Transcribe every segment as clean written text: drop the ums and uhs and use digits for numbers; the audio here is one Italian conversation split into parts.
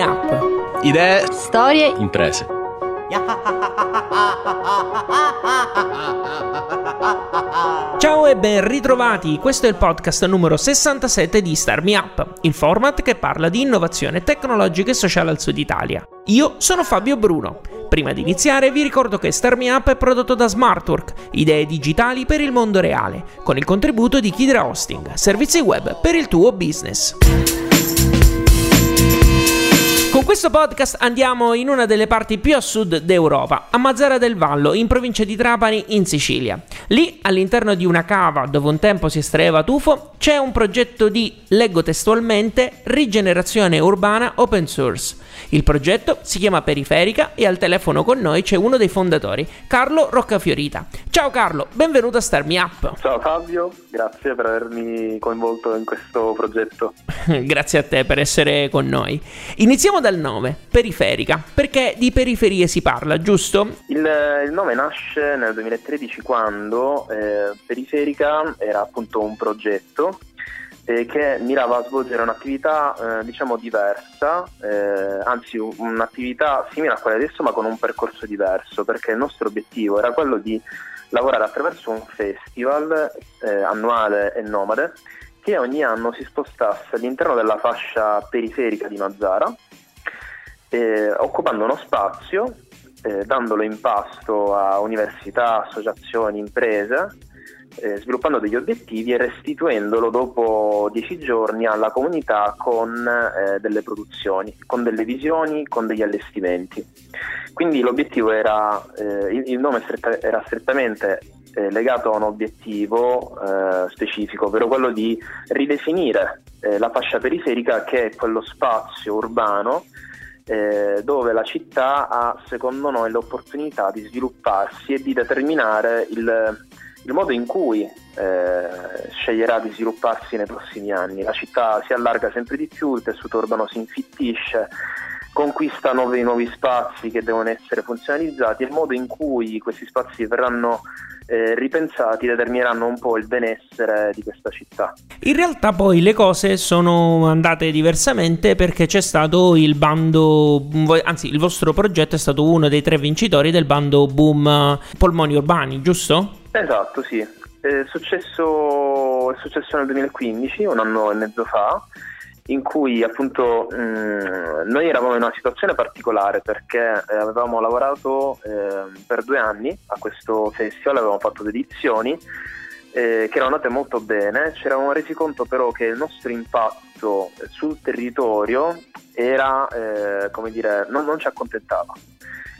up. Idee. Storie. Imprese. Ciao e ben ritrovati, questo è il podcast numero 67 di Start Me Up, il format che parla di innovazione tecnologica e sociale al Sud Italia. Io sono Fabio Bruno. Prima di iniziare vi ricordo che Start Me Up è prodotto da Smartwork, idee digitali per il mondo reale, con il contributo di Kidra Hosting, servizi web per il tuo business. Con questo podcast andiamo in una delle parti più a sud d'Europa, a Mazara del Vallo, in provincia di Trapani, in Sicilia. Lì, all'interno di una cava dove un tempo si estraeva tufo, c'è un progetto di, leggo testualmente, rigenerazione urbana open source. Il progetto si chiama Periferica e al telefono con noi c'è uno dei fondatori, Carlo Roccafiorita. Ciao Carlo, benvenuto a Start Me Up. Ciao Fabio, grazie per avermi coinvolto in questo progetto. Grazie a te per essere con noi. Iniziamo dal nome, Periferica, perché di periferie si parla, giusto? Il nome nasce nel 2013 quando Periferica era appunto un progetto che mirava a svolgere un'attività diversa, anzi un'attività simile a quella adesso ma con un percorso diverso, perché il nostro obiettivo era quello di lavorare attraverso un festival annuale e nomade che ogni anno si spostasse all'interno della fascia periferica di Mazara, occupando uno spazio, dandolo in pasto a università, associazioni, imprese, sviluppando degli obiettivi e restituendolo dopo 10 giorni alla comunità con delle produzioni, con delle visioni, con degli allestimenti. Quindi l'obiettivo era, il nome era strettamente legato a un obiettivo specifico, ovvero quello di ridefinire la fascia periferica, che è quello spazio urbano dove la città ha, secondo noi, l'opportunità di svilupparsi e di determinare il modo in cui sceglierà di svilupparsi nei prossimi anni. La città si allarga sempre di più, il tessuto urbano si infittisce, conquista nuovi spazi che devono essere funzionalizzati, e il modo in cui questi spazi verranno ripensati determineranno un po' il benessere di questa città. In realtà poi le cose sono andate diversamente, perché c'è stato il bando, anzi il vostro progetto è stato uno dei 3 vincitori del bando Boom Polmoni Urbani, giusto? Esatto, sì. È successo nel 2015, un anno e mezzo fa, in cui appunto noi eravamo in una situazione particolare, perché avevamo lavorato per 2 anni a questo festival, avevamo fatto delle edizioni che erano andate molto bene. Ci eravamo resi conto però che il nostro impatto sul territorio era, non ci accontentava.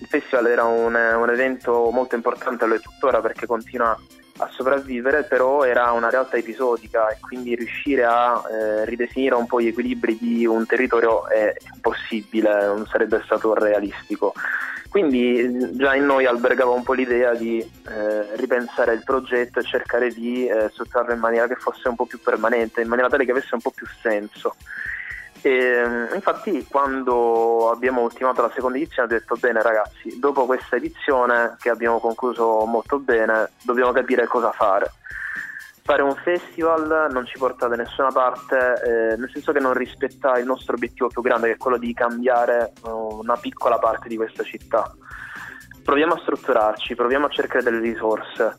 Il festival era un evento molto importante, lo è tuttora perché continua a sopravvivere, però era una realtà episodica, e quindi riuscire a ridefinire un po' gli equilibri di un territorio è impossibile, non sarebbe stato realistico. Quindi già in noi albergava un po' l'idea di ripensare il progetto e cercare di sottrarlo in maniera che fosse un po' più permanente, in maniera tale che avesse un po' più senso. E infatti quando abbiamo ultimato la seconda edizione ho detto: bene ragazzi, dopo questa edizione che abbiamo concluso molto bene dobbiamo capire cosa fare. fare un festival non ci porta da nessuna parte, nel senso che non rispetta il nostro obiettivo più grande, che è quello di cambiare una piccola parte di questa città. Proviamo a strutturarci, proviamo a cercare delle risorse.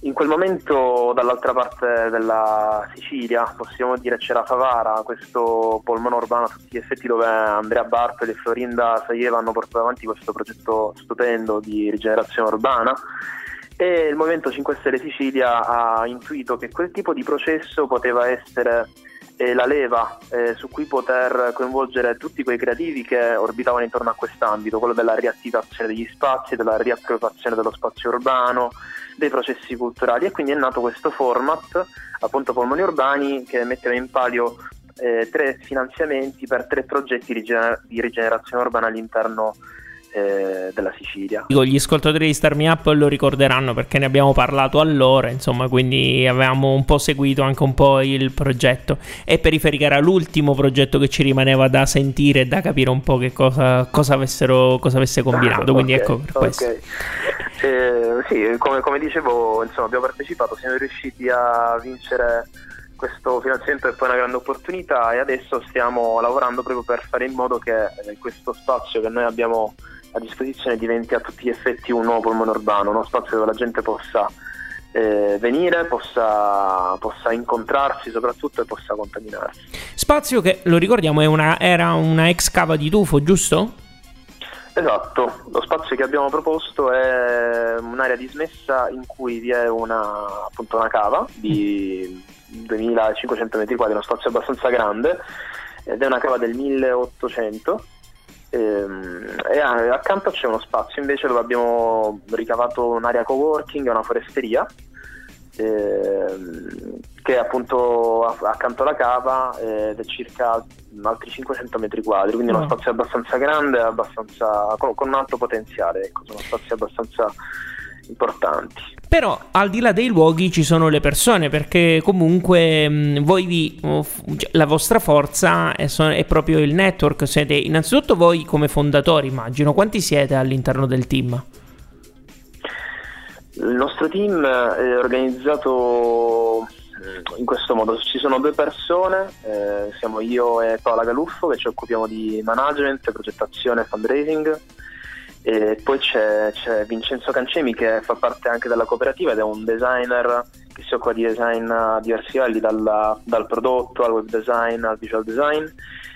In quel momento dall'altra parte della Sicilia, possiamo dire, c'era Favara, questo polmone urbano a tutti gli effetti, dove Andrea Bartoli e Florinda Saieva hanno portato avanti questo progetto stupendo di rigenerazione urbana, e il Movimento 5 Stelle Sicilia ha intuito che quel tipo di processo poteva essere la leva su cui poter coinvolgere tutti quei creativi che orbitavano intorno a quest'ambito, quello della riattivazione degli spazi, della riappropriazione dello spazio urbano, dei processi culturali, e quindi è nato questo format, appunto Polmoni Urbani, che metteva in palio 3 finanziamenti per 3 progetti di rigenerazione urbana all'interno della Sicilia. Gli ascoltatori di Starmi Up lo ricorderanno perché ne abbiamo parlato allora, insomma, quindi avevamo un po' seguito anche un po' il progetto, e Periferica era l'ultimo progetto che ci rimaneva da sentire e da capire un po' che cosa avesse combinato, quindi ecco per questo. Sì, come dicevo, insomma, abbiamo partecipato, siamo riusciti a vincere questo finanziamento, è poi una grande opportunità, e adesso stiamo lavorando proprio per fare in modo che questo spazio che noi abbiamo a disposizione diventi a tutti gli effetti un nuovo polmone urbano, uno spazio dove la gente possa venire, possa incontrarsi soprattutto e possa contaminarsi. Spazio che, lo ricordiamo, era una ex cava di tufo, giusto? Esatto, lo spazio che abbiamo proposto è un'area dismessa in cui vi è appunto una cava di 2500 metri quadri, uno spazio abbastanza grande, ed è una cava del 1800, e accanto c'è uno spazio invece dove abbiamo ricavato un'area coworking e una foresteria, che è appunto accanto alla cava, ed è circa altri 500 metri quadri, quindi uno spazio abbastanza grande, abbastanza con un alto potenziale, ecco, sono spazi abbastanza importanti. Però al di là dei luoghi ci sono le persone, perché comunque la vostra forza è proprio il network. Siete innanzitutto voi come fondatori, immagino. Quanti siete all'interno del team? Il nostro team è organizzato in questo modo: ci sono 2 persone, siamo io e Paola Galuffo, che ci occupiamo di management, progettazione e fundraising. E poi c'è Vincenzo Cancemi, che fa parte anche della cooperativa ed è un designer che si occupa di design a diversi livelli, dal prodotto al web design al visual design,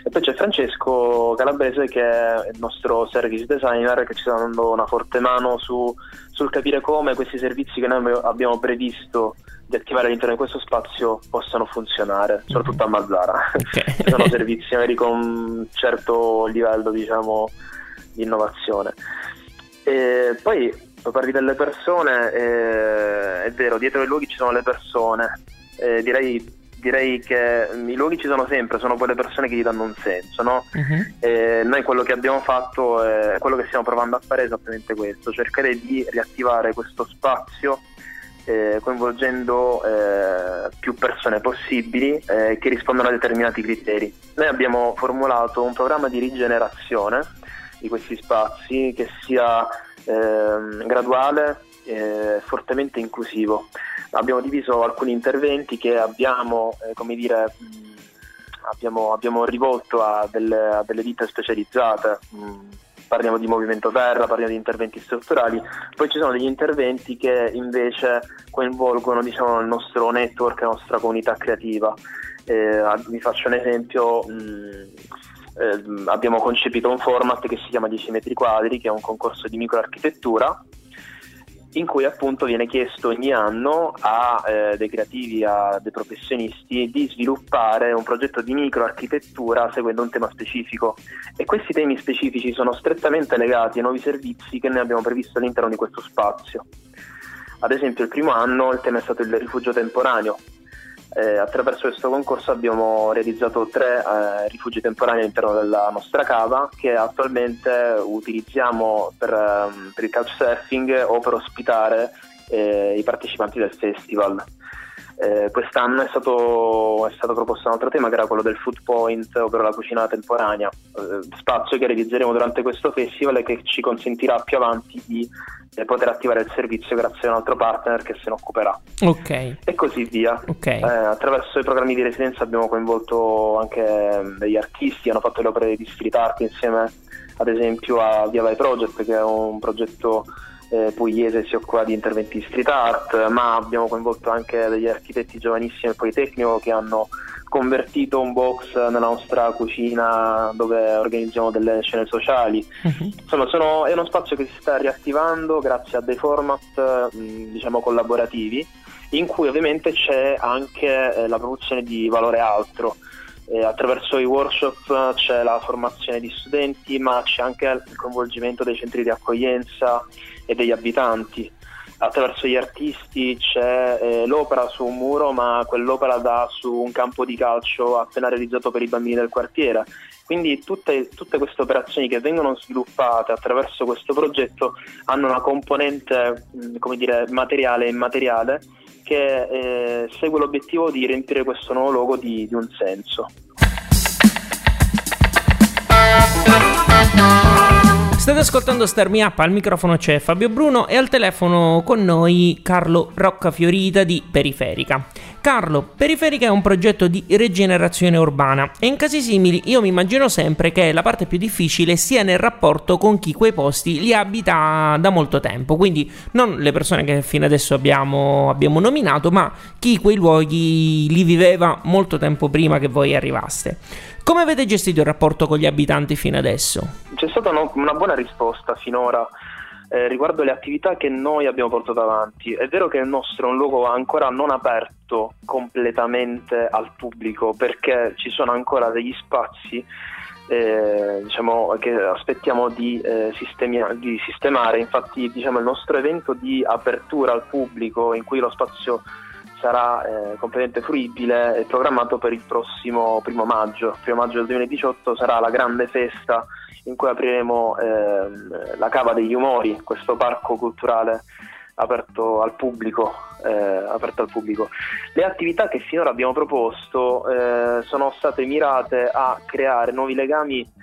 e poi c'è Francesco Calabrese, che è il nostro service designer, che ci sta dando una forte mano sul capire come questi servizi che noi abbiamo previsto di attivare all'interno di questo spazio possano funzionare, soprattutto a Mazara. Okay. Sono servizi magari con un certo livello, diciamo, innovazione. E poi parli delle persone, è vero, dietro i luoghi ci sono le persone, direi che i luoghi ci sono sempre, sono poi le persone che gli danno un senso, no? Noi quello che abbiamo fatto, quello che stiamo provando a fare è esattamente questo: cercare di riattivare questo spazio coinvolgendo più persone possibili che rispondono a determinati criteri. Noi abbiamo formulato un programma di rigenerazione di questi spazi che sia graduale e fortemente inclusivo. Abbiamo diviso alcuni interventi che abbiamo rivolto a delle ditte specializzate, parliamo di movimento terra, parliamo di interventi strutturali. Poi ci sono degli interventi che invece coinvolgono, diciamo, il nostro network, la nostra comunità creativa. Vi faccio un esempio. Abbiamo concepito un format che si chiama 10 metri quadri, che è un concorso di microarchitettura, in cui appunto viene chiesto ogni anno a dei creativi, a dei professionisti, di sviluppare un progetto di microarchitettura seguendo un tema specifico, e questi temi specifici sono strettamente legati ai nuovi servizi che noi abbiamo previsto all'interno di questo spazio. Ad esempio, il primo anno il tema è stato il rifugio temporaneo. Attraverso questo concorso abbiamo realizzato 3 rifugi temporanei all'interno della nostra cava, che attualmente utilizziamo per il couchsurfing o per ospitare i partecipanti del festival. Quest'anno è stato proposto un altro tema che era quello del food point, ovvero la cucina temporanea, spazio che realizzeremo durante questo festival e che ci consentirà più avanti di poter attivare il servizio grazie a un altro partner che se ne occuperà. Ok. E così via. Okay. Attraverso i programmi di residenza abbiamo coinvolto anche degli artisti, hanno fatto le opere di street art insieme ad esempio a Via Vai Project, che è un progetto pugliese, si occupa di interventi di street art, ma abbiamo coinvolto anche degli architetti giovanissimi del Politecnico che hanno convertito un box nella nostra cucina dove organizziamo delle scene sociali. Insomma, è uno spazio che si sta riattivando grazie a dei format diciamo collaborativi, in cui ovviamente c'è anche la produzione di valore altro. Attraverso i workshop c'è la formazione di studenti, ma c'è anche il coinvolgimento dei centri di accoglienza e degli abitanti. Attraverso gli artisti c'è l'opera su un muro, ma quell'opera dà su un campo di calcio appena realizzato per i bambini del quartiere. Quindi tutte queste operazioni che vengono sviluppate attraverso questo progetto hanno una componente, come dire, materiale e immateriale, che segue l'obiettivo di riempire questo nuovo logo di un senso. State ascoltando Star Me Up, al microfono c'è Fabio Bruno e al telefono con noi Carlo Roccafiorita di Periferica. Carlo, Periferica è un progetto di rigenerazione urbana e in casi simili io mi immagino sempre che la parte più difficile sia nel rapporto con chi quei posti li abita da molto tempo, quindi non le persone che fino adesso abbiamo nominato, ma chi quei luoghi li viveva molto tempo prima che voi arrivaste. Come avete gestito il rapporto con gli abitanti fino adesso? C'è stata una buona risposta finora riguardo le attività che noi abbiamo portato avanti. È vero che il nostro è un luogo ancora non aperto completamente al pubblico, perché ci sono ancora degli spazi diciamo che aspettiamo di sistemare. Infatti diciamo il nostro evento di apertura al pubblico, in cui lo spazio sarà completamente fruibile, è programmato per il prossimo 1 maggio. Il 1 maggio del 2018 sarà la grande festa in cui apriremo la Cava degli Umori, questo parco culturale aperto al pubblico. Le attività che finora abbiamo proposto sono state mirate a creare nuovi legami,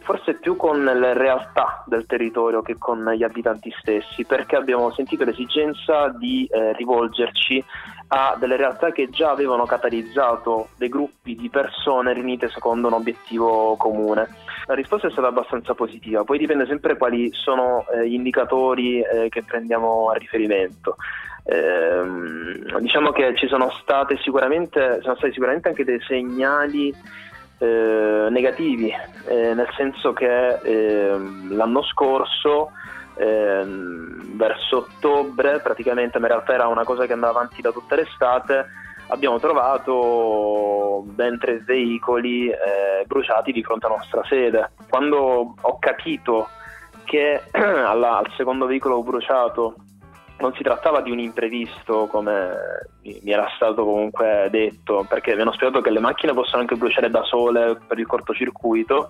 forse più con le realtà del territorio che con gli abitanti stessi, perché abbiamo sentito l'esigenza di rivolgerci a delle realtà che già avevano catalizzato dei gruppi di persone riunite secondo un obiettivo comune. La risposta è stata abbastanza positiva, poi dipende sempre quali sono gli indicatori che prendiamo a riferimento. Diciamo che sono stati sicuramente anche dei segnali negativi, nel senso che l'anno scorso verso ottobre, praticamente, ma in realtà era una cosa che andava avanti da tutta l'estate, abbiamo trovato ben 3 veicoli bruciati di fronte alla nostra sede. Quando ho capito che al secondo veicolo bruciato non si trattava di un imprevisto, come mi era stato comunque detto, perché mi hanno spiegato che le macchine possono anche bruciare da sole per il cortocircuito,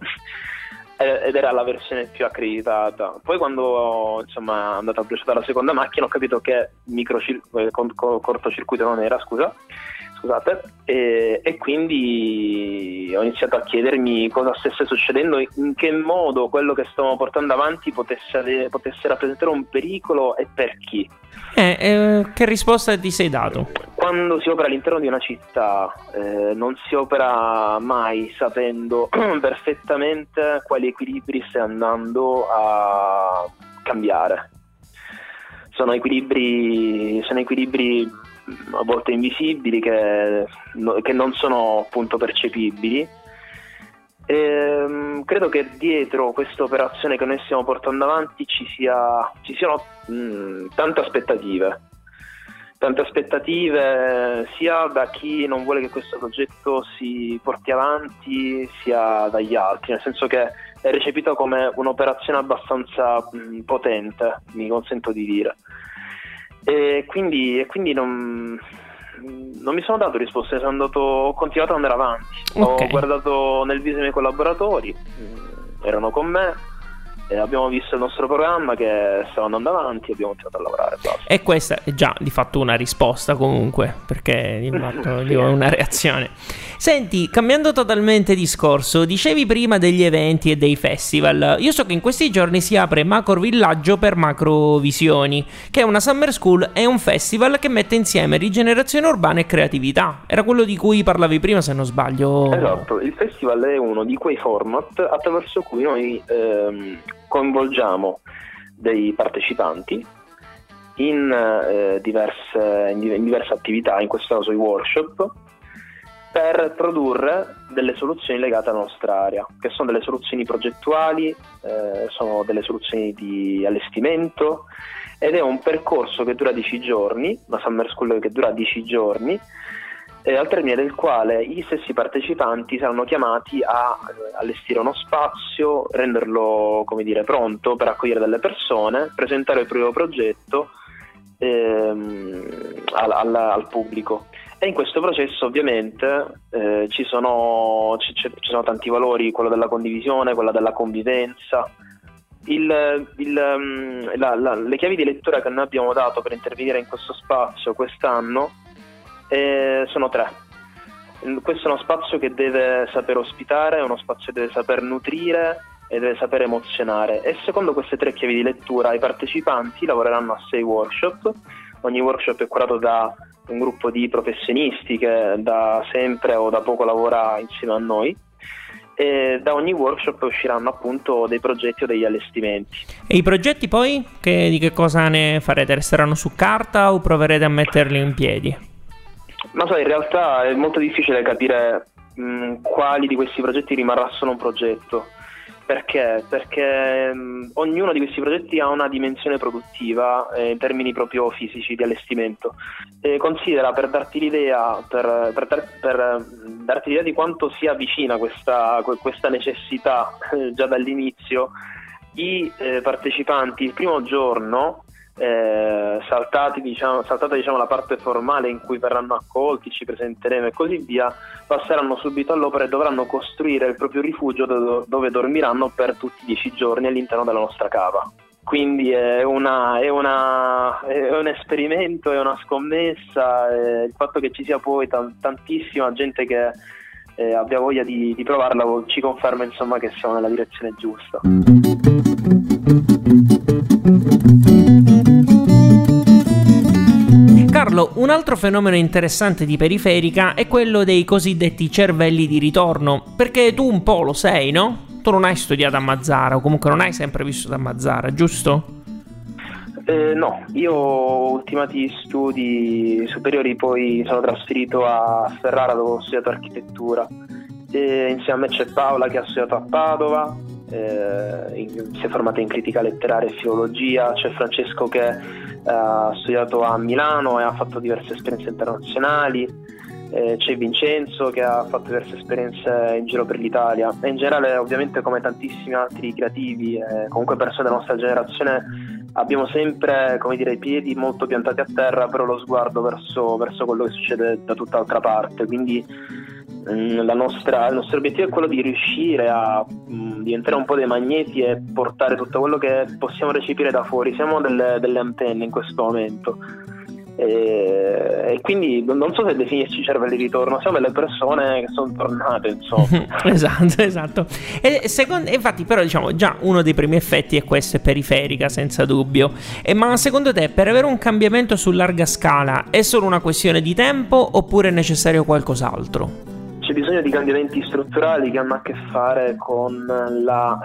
ed era la versione più accreditata. Poi quando insomma è andata bruciata la seconda macchina ho capito che cortocircuito non era, scusate, e quindi ho iniziato a chiedermi cosa stesse succedendo, in che modo quello che stavamo portando avanti potesse rappresentare un pericolo e per chi. Che risposta ti sei dato? Quando si opera all'interno di una città non si opera mai sapendo perfettamente quali equilibri stai andando a cambiare. Sono equilibri a volte invisibili, che non sono appunto percepibili. Credo che dietro questa operazione che noi stiamo portando avanti ci siano tante aspettative, sia da chi non vuole che questo progetto si porti avanti, sia dagli altri, nel senso che è recepito come un'operazione abbastanza potente, mi consento di dire. E quindi non mi sono dato risposte, ho continuato ad andare avanti. Okay. Ho guardato nel viso i miei collaboratori, erano con me, Abbiamo visto il nostro programma che stava andando avanti e abbiamo iniziato a lavorare. Basta. E questa è già di fatto una risposta comunque, perché di fatto è una reazione. Senti, cambiando totalmente discorso, dicevi prima degli eventi e dei festival. Io so che in questi giorni si apre Macro Villaggio per Macrovisioni, che è una summer school e un festival che mette insieme rigenerazione urbana e creatività. Era quello di cui parlavi prima, se non sbaglio. Esatto, il festival è uno di quei format attraverso cui noi coinvolgiamo dei partecipanti in diverse attività, in questo caso i workshop, per produrre delle soluzioni legate alla nostra area, che sono delle soluzioni progettuali, sono delle soluzioni di allestimento, ed è un percorso che dura 10 giorni, una summer school che dura 10 giorni, al termine del quale gli stessi partecipanti saranno chiamati a allestire uno spazio, renderlo, come dire, pronto per accogliere delle persone, presentare il proprio progetto al pubblico. E in questo processo ovviamente ci sono tanti valori, quello della condivisione, quello della convivenza. Le chiavi di lettura che noi abbiamo dato per intervenire in questo spazio quest'anno sono 3. Questo è uno spazio che deve saper ospitare, è uno spazio che deve saper nutrire e deve saper emozionare, e secondo queste 3 chiavi di lettura i partecipanti lavoreranno a 6 workshop. Ogni workshop è curato da un gruppo di professionisti che da sempre o da poco lavora insieme a noi, e da ogni workshop usciranno appunto dei progetti o degli allestimenti. E i progetti poi di che cosa ne farete? Resteranno su carta o proverete a metterli in piedi? Ma sai, in realtà è molto difficile capire quali di questi progetti rimarrà solo un progetto. Perché? Perché ognuno di questi progetti ha una dimensione produttiva in termini proprio fisici di allestimento. Considera, per darti l'idea, per darti l'idea di quanto sia vicina questa necessità già dall'inizio, i partecipanti il primo giorno, saltata la parte formale in cui verranno accolti, ci presenteremo e così via, passeranno subito all'opera e dovranno costruire il proprio rifugio dove dormiranno per tutti i 10 giorni all'interno della nostra cava. Quindi è un esperimento, è una scommessa, il fatto che ci sia poi tantissima gente che abbia voglia di provarla ci conferma insomma che siamo nella direzione giusta. Carlo, un altro fenomeno interessante di Periferica è quello dei cosiddetti cervelli di ritorno, perché tu un po' lo sei, no? Tu non hai studiato a Mazara, o comunque non hai sempre vissuto a Mazara, giusto? No, io ho ultimati studi superiori, poi sono trasferito a Ferrara dove ho studiato architettura, e insieme a me c'è Paola che ha studiato a Padova, si è formata in critica letteraria e filologia, c'è Francesco che ha studiato a Milano e ha fatto diverse esperienze internazionali, c'è Vincenzo che ha fatto diverse esperienze in giro per l'Italia, e in generale ovviamente come tantissimi altri creativi, comunque persone della nostra generazione, abbiamo sempre, come dire, i piedi molto piantati a terra, però lo sguardo verso quello che succede da tutt'altra parte. Quindi il nostro obiettivo è quello di riuscire a diventare un po' dei magneti e portare tutto quello che possiamo recepire da fuori. Siamo delle antenne in questo momento, e quindi non so se definirci cervelli di ritorno, siamo delle persone che sono tornate, insomma. esatto. E infatti, però, diciamo, già uno dei primi effetti è questo, è Periferica senza dubbio. Ma secondo te, per avere un cambiamento su larga scala è solo una questione di tempo oppure è necessario qualcos'altro? C'è bisogno di cambiamenti strutturali che hanno a che fare con la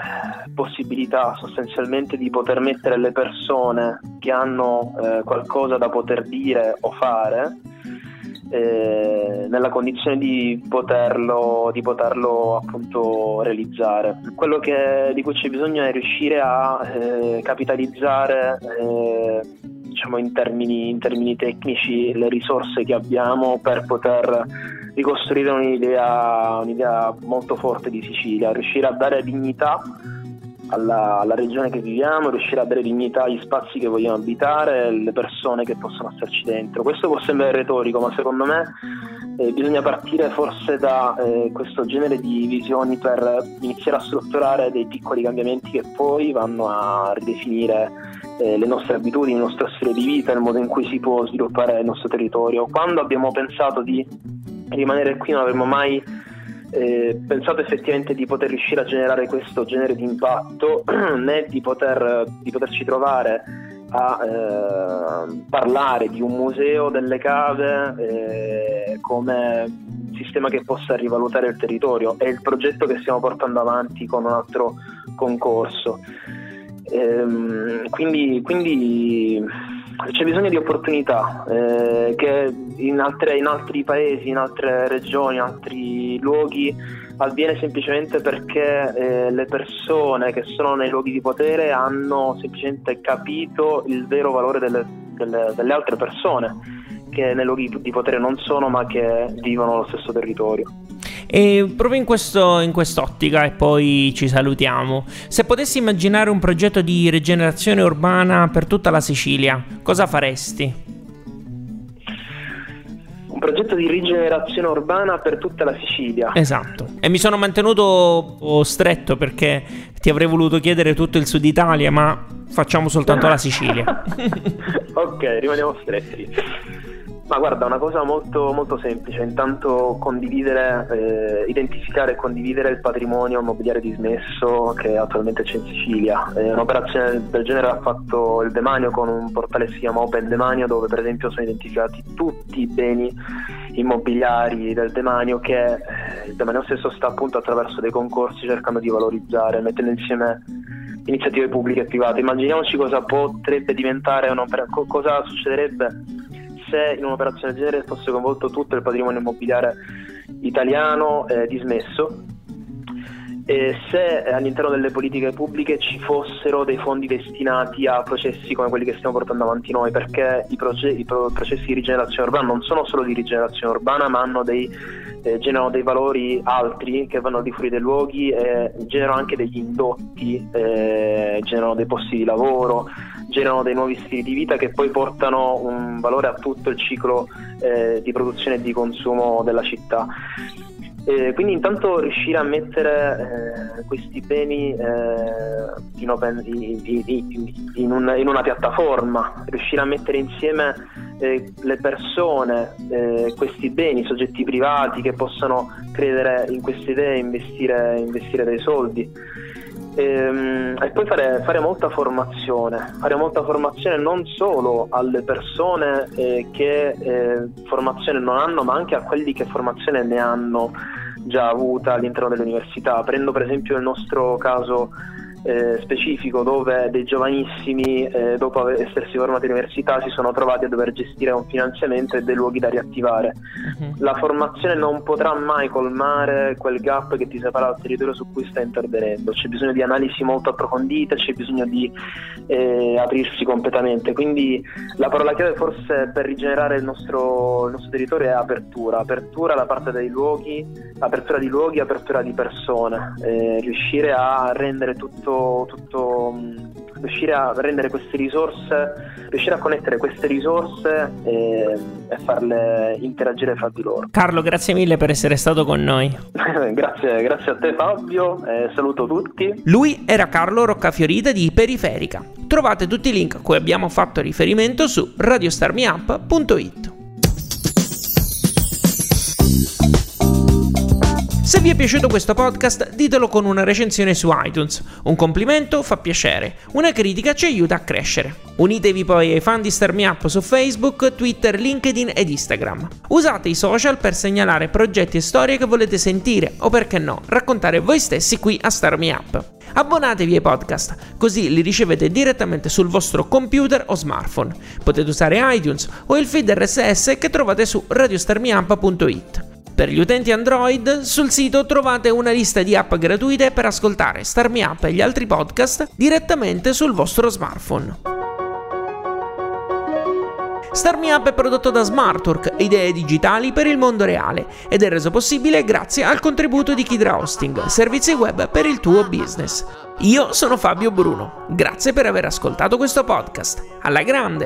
possibilità sostanzialmente di poter mettere le persone che hanno qualcosa da poter dire o fare nella condizione di poterlo appunto realizzare. Quello di cui c'è bisogno è riuscire a capitalizzare diciamo in termini tecnici le risorse che abbiamo per poter ricostruire un'idea molto forte di Sicilia, riuscire a dare dignità alla regione che viviamo, riuscire a dare dignità agli spazi che vogliamo abitare, alle persone che possono starci dentro. Questo può sembrare retorico, ma secondo me bisogna partire forse da questo genere di visioni per iniziare a strutturare dei piccoli cambiamenti che poi vanno a ridefinire le nostre abitudini, il nostro stile di vita, il modo in cui si può sviluppare il nostro territorio. Quando abbiamo pensato di rimanere qui non avremmo mai pensato effettivamente di poter riuscire a generare questo genere di impatto, né di poterci trovare a parlare di un museo delle cave come sistema che possa rivalutare il territorio. È il progetto che stiamo portando avanti con un altro concorso, quindi c'è bisogno di opportunità che in altri paesi, in altre regioni, in altri luoghi avviene semplicemente perché le persone che sono nei luoghi di potere hanno semplicemente capito il vero valore delle altre persone che nei luoghi di potere non sono, ma che vivono lo stesso territorio. E proprio in quest'ottica, e poi ci salutiamo, se potessi immaginare un progetto di rigenerazione urbana per tutta la Sicilia, cosa faresti? Un progetto di rigenerazione urbana per tutta la Sicilia. Esatto. E mi sono mantenuto stretto perché ti avrei voluto chiedere tutto il sud Italia, ma facciamo soltanto la Sicilia. Ok, rimaniamo stretti. Ma guarda, una cosa molto, molto semplice, intanto condividere, identificare e condividere il patrimonio immobiliare dismesso che attualmente c'è in Sicilia. Un'operazione del genere l'ha fatto il Demanio con un portale che si chiama Open Demanio, dove per esempio sono identificati tutti i beni immobiliari del Demanio che il Demanio stesso sta appunto attraverso dei concorsi cercando di valorizzare, mettendo insieme iniziative pubbliche e private. Immaginiamoci cosa potrebbe diventare cosa succederebbe se in un'operazione del genere fosse coinvolto tutto il patrimonio immobiliare italiano dismesso, e se all'interno delle politiche pubbliche ci fossero dei fondi destinati a processi come quelli che stiamo portando avanti noi, perché i processi di rigenerazione urbana non sono solo di rigenerazione urbana, ma hanno generano dei valori altri che vanno al di fuori dei luoghi, generano anche degli indotti, generano dei posti di lavoro, generano dei nuovi stili di vita che poi portano un valore a tutto il ciclo di produzione e di consumo della città. Quindi intanto riuscire a mettere questi beni in una piattaforma, riuscire a mettere insieme le persone, questi beni, soggetti privati che possono credere in queste idee, investire dei soldi. E poi fare molta formazione non solo alle persone che formazione non hanno, ma anche a quelli che formazione ne hanno già avuta all'interno delle università. Prendo per esempio il nostro caso specifico, dove dei giovanissimi dopo essersi formati all'università si sono trovati a dover gestire un finanziamento e dei luoghi da riattivare. La formazione non potrà mai colmare quel gap che ti separa dal territorio su cui stai intervenendo. C'è bisogno di analisi molto approfondite, c'è bisogno di aprirsi completamente. Quindi la parola chiave forse per rigenerare il nostro territorio è apertura alla parte dei luoghi, apertura di luoghi, apertura di persone, riuscire a rendere riuscire a rendere queste risorse, riuscire a connettere queste risorse e farle interagire fra di loro. Carlo, grazie mille per essere stato con noi. grazie a te Fabio, saluto tutti. Lui era Carlo Roccafiorita di Periferica. Trovate tutti i link a cui abbiamo fatto riferimento su radiostarmiup.it. Se vi è piaciuto questo podcast, ditelo con una recensione su iTunes. Un complimento fa piacere, una critica ci aiuta a crescere. Unitevi poi ai fan di Star Me Up su Facebook, Twitter, LinkedIn ed Instagram. Usate i social per segnalare progetti e storie che volete sentire o, perché no, raccontare voi stessi qui a Star Me Up. Abbonatevi ai podcast, così li ricevete direttamente sul vostro computer o smartphone. Potete usare iTunes o il feed RSS che trovate su radiostarmiup.it. Per gli utenti Android, sul sito trovate una lista di app gratuite per ascoltare Star Me Up e gli altri podcast direttamente sul vostro smartphone. Start Me Up è prodotto da Smartwork, idee digitali per il mondo reale, ed è reso possibile grazie al contributo di Kidra Hosting, servizi web per il tuo business. Io sono Fabio Bruno, grazie per aver ascoltato questo podcast. Alla grande!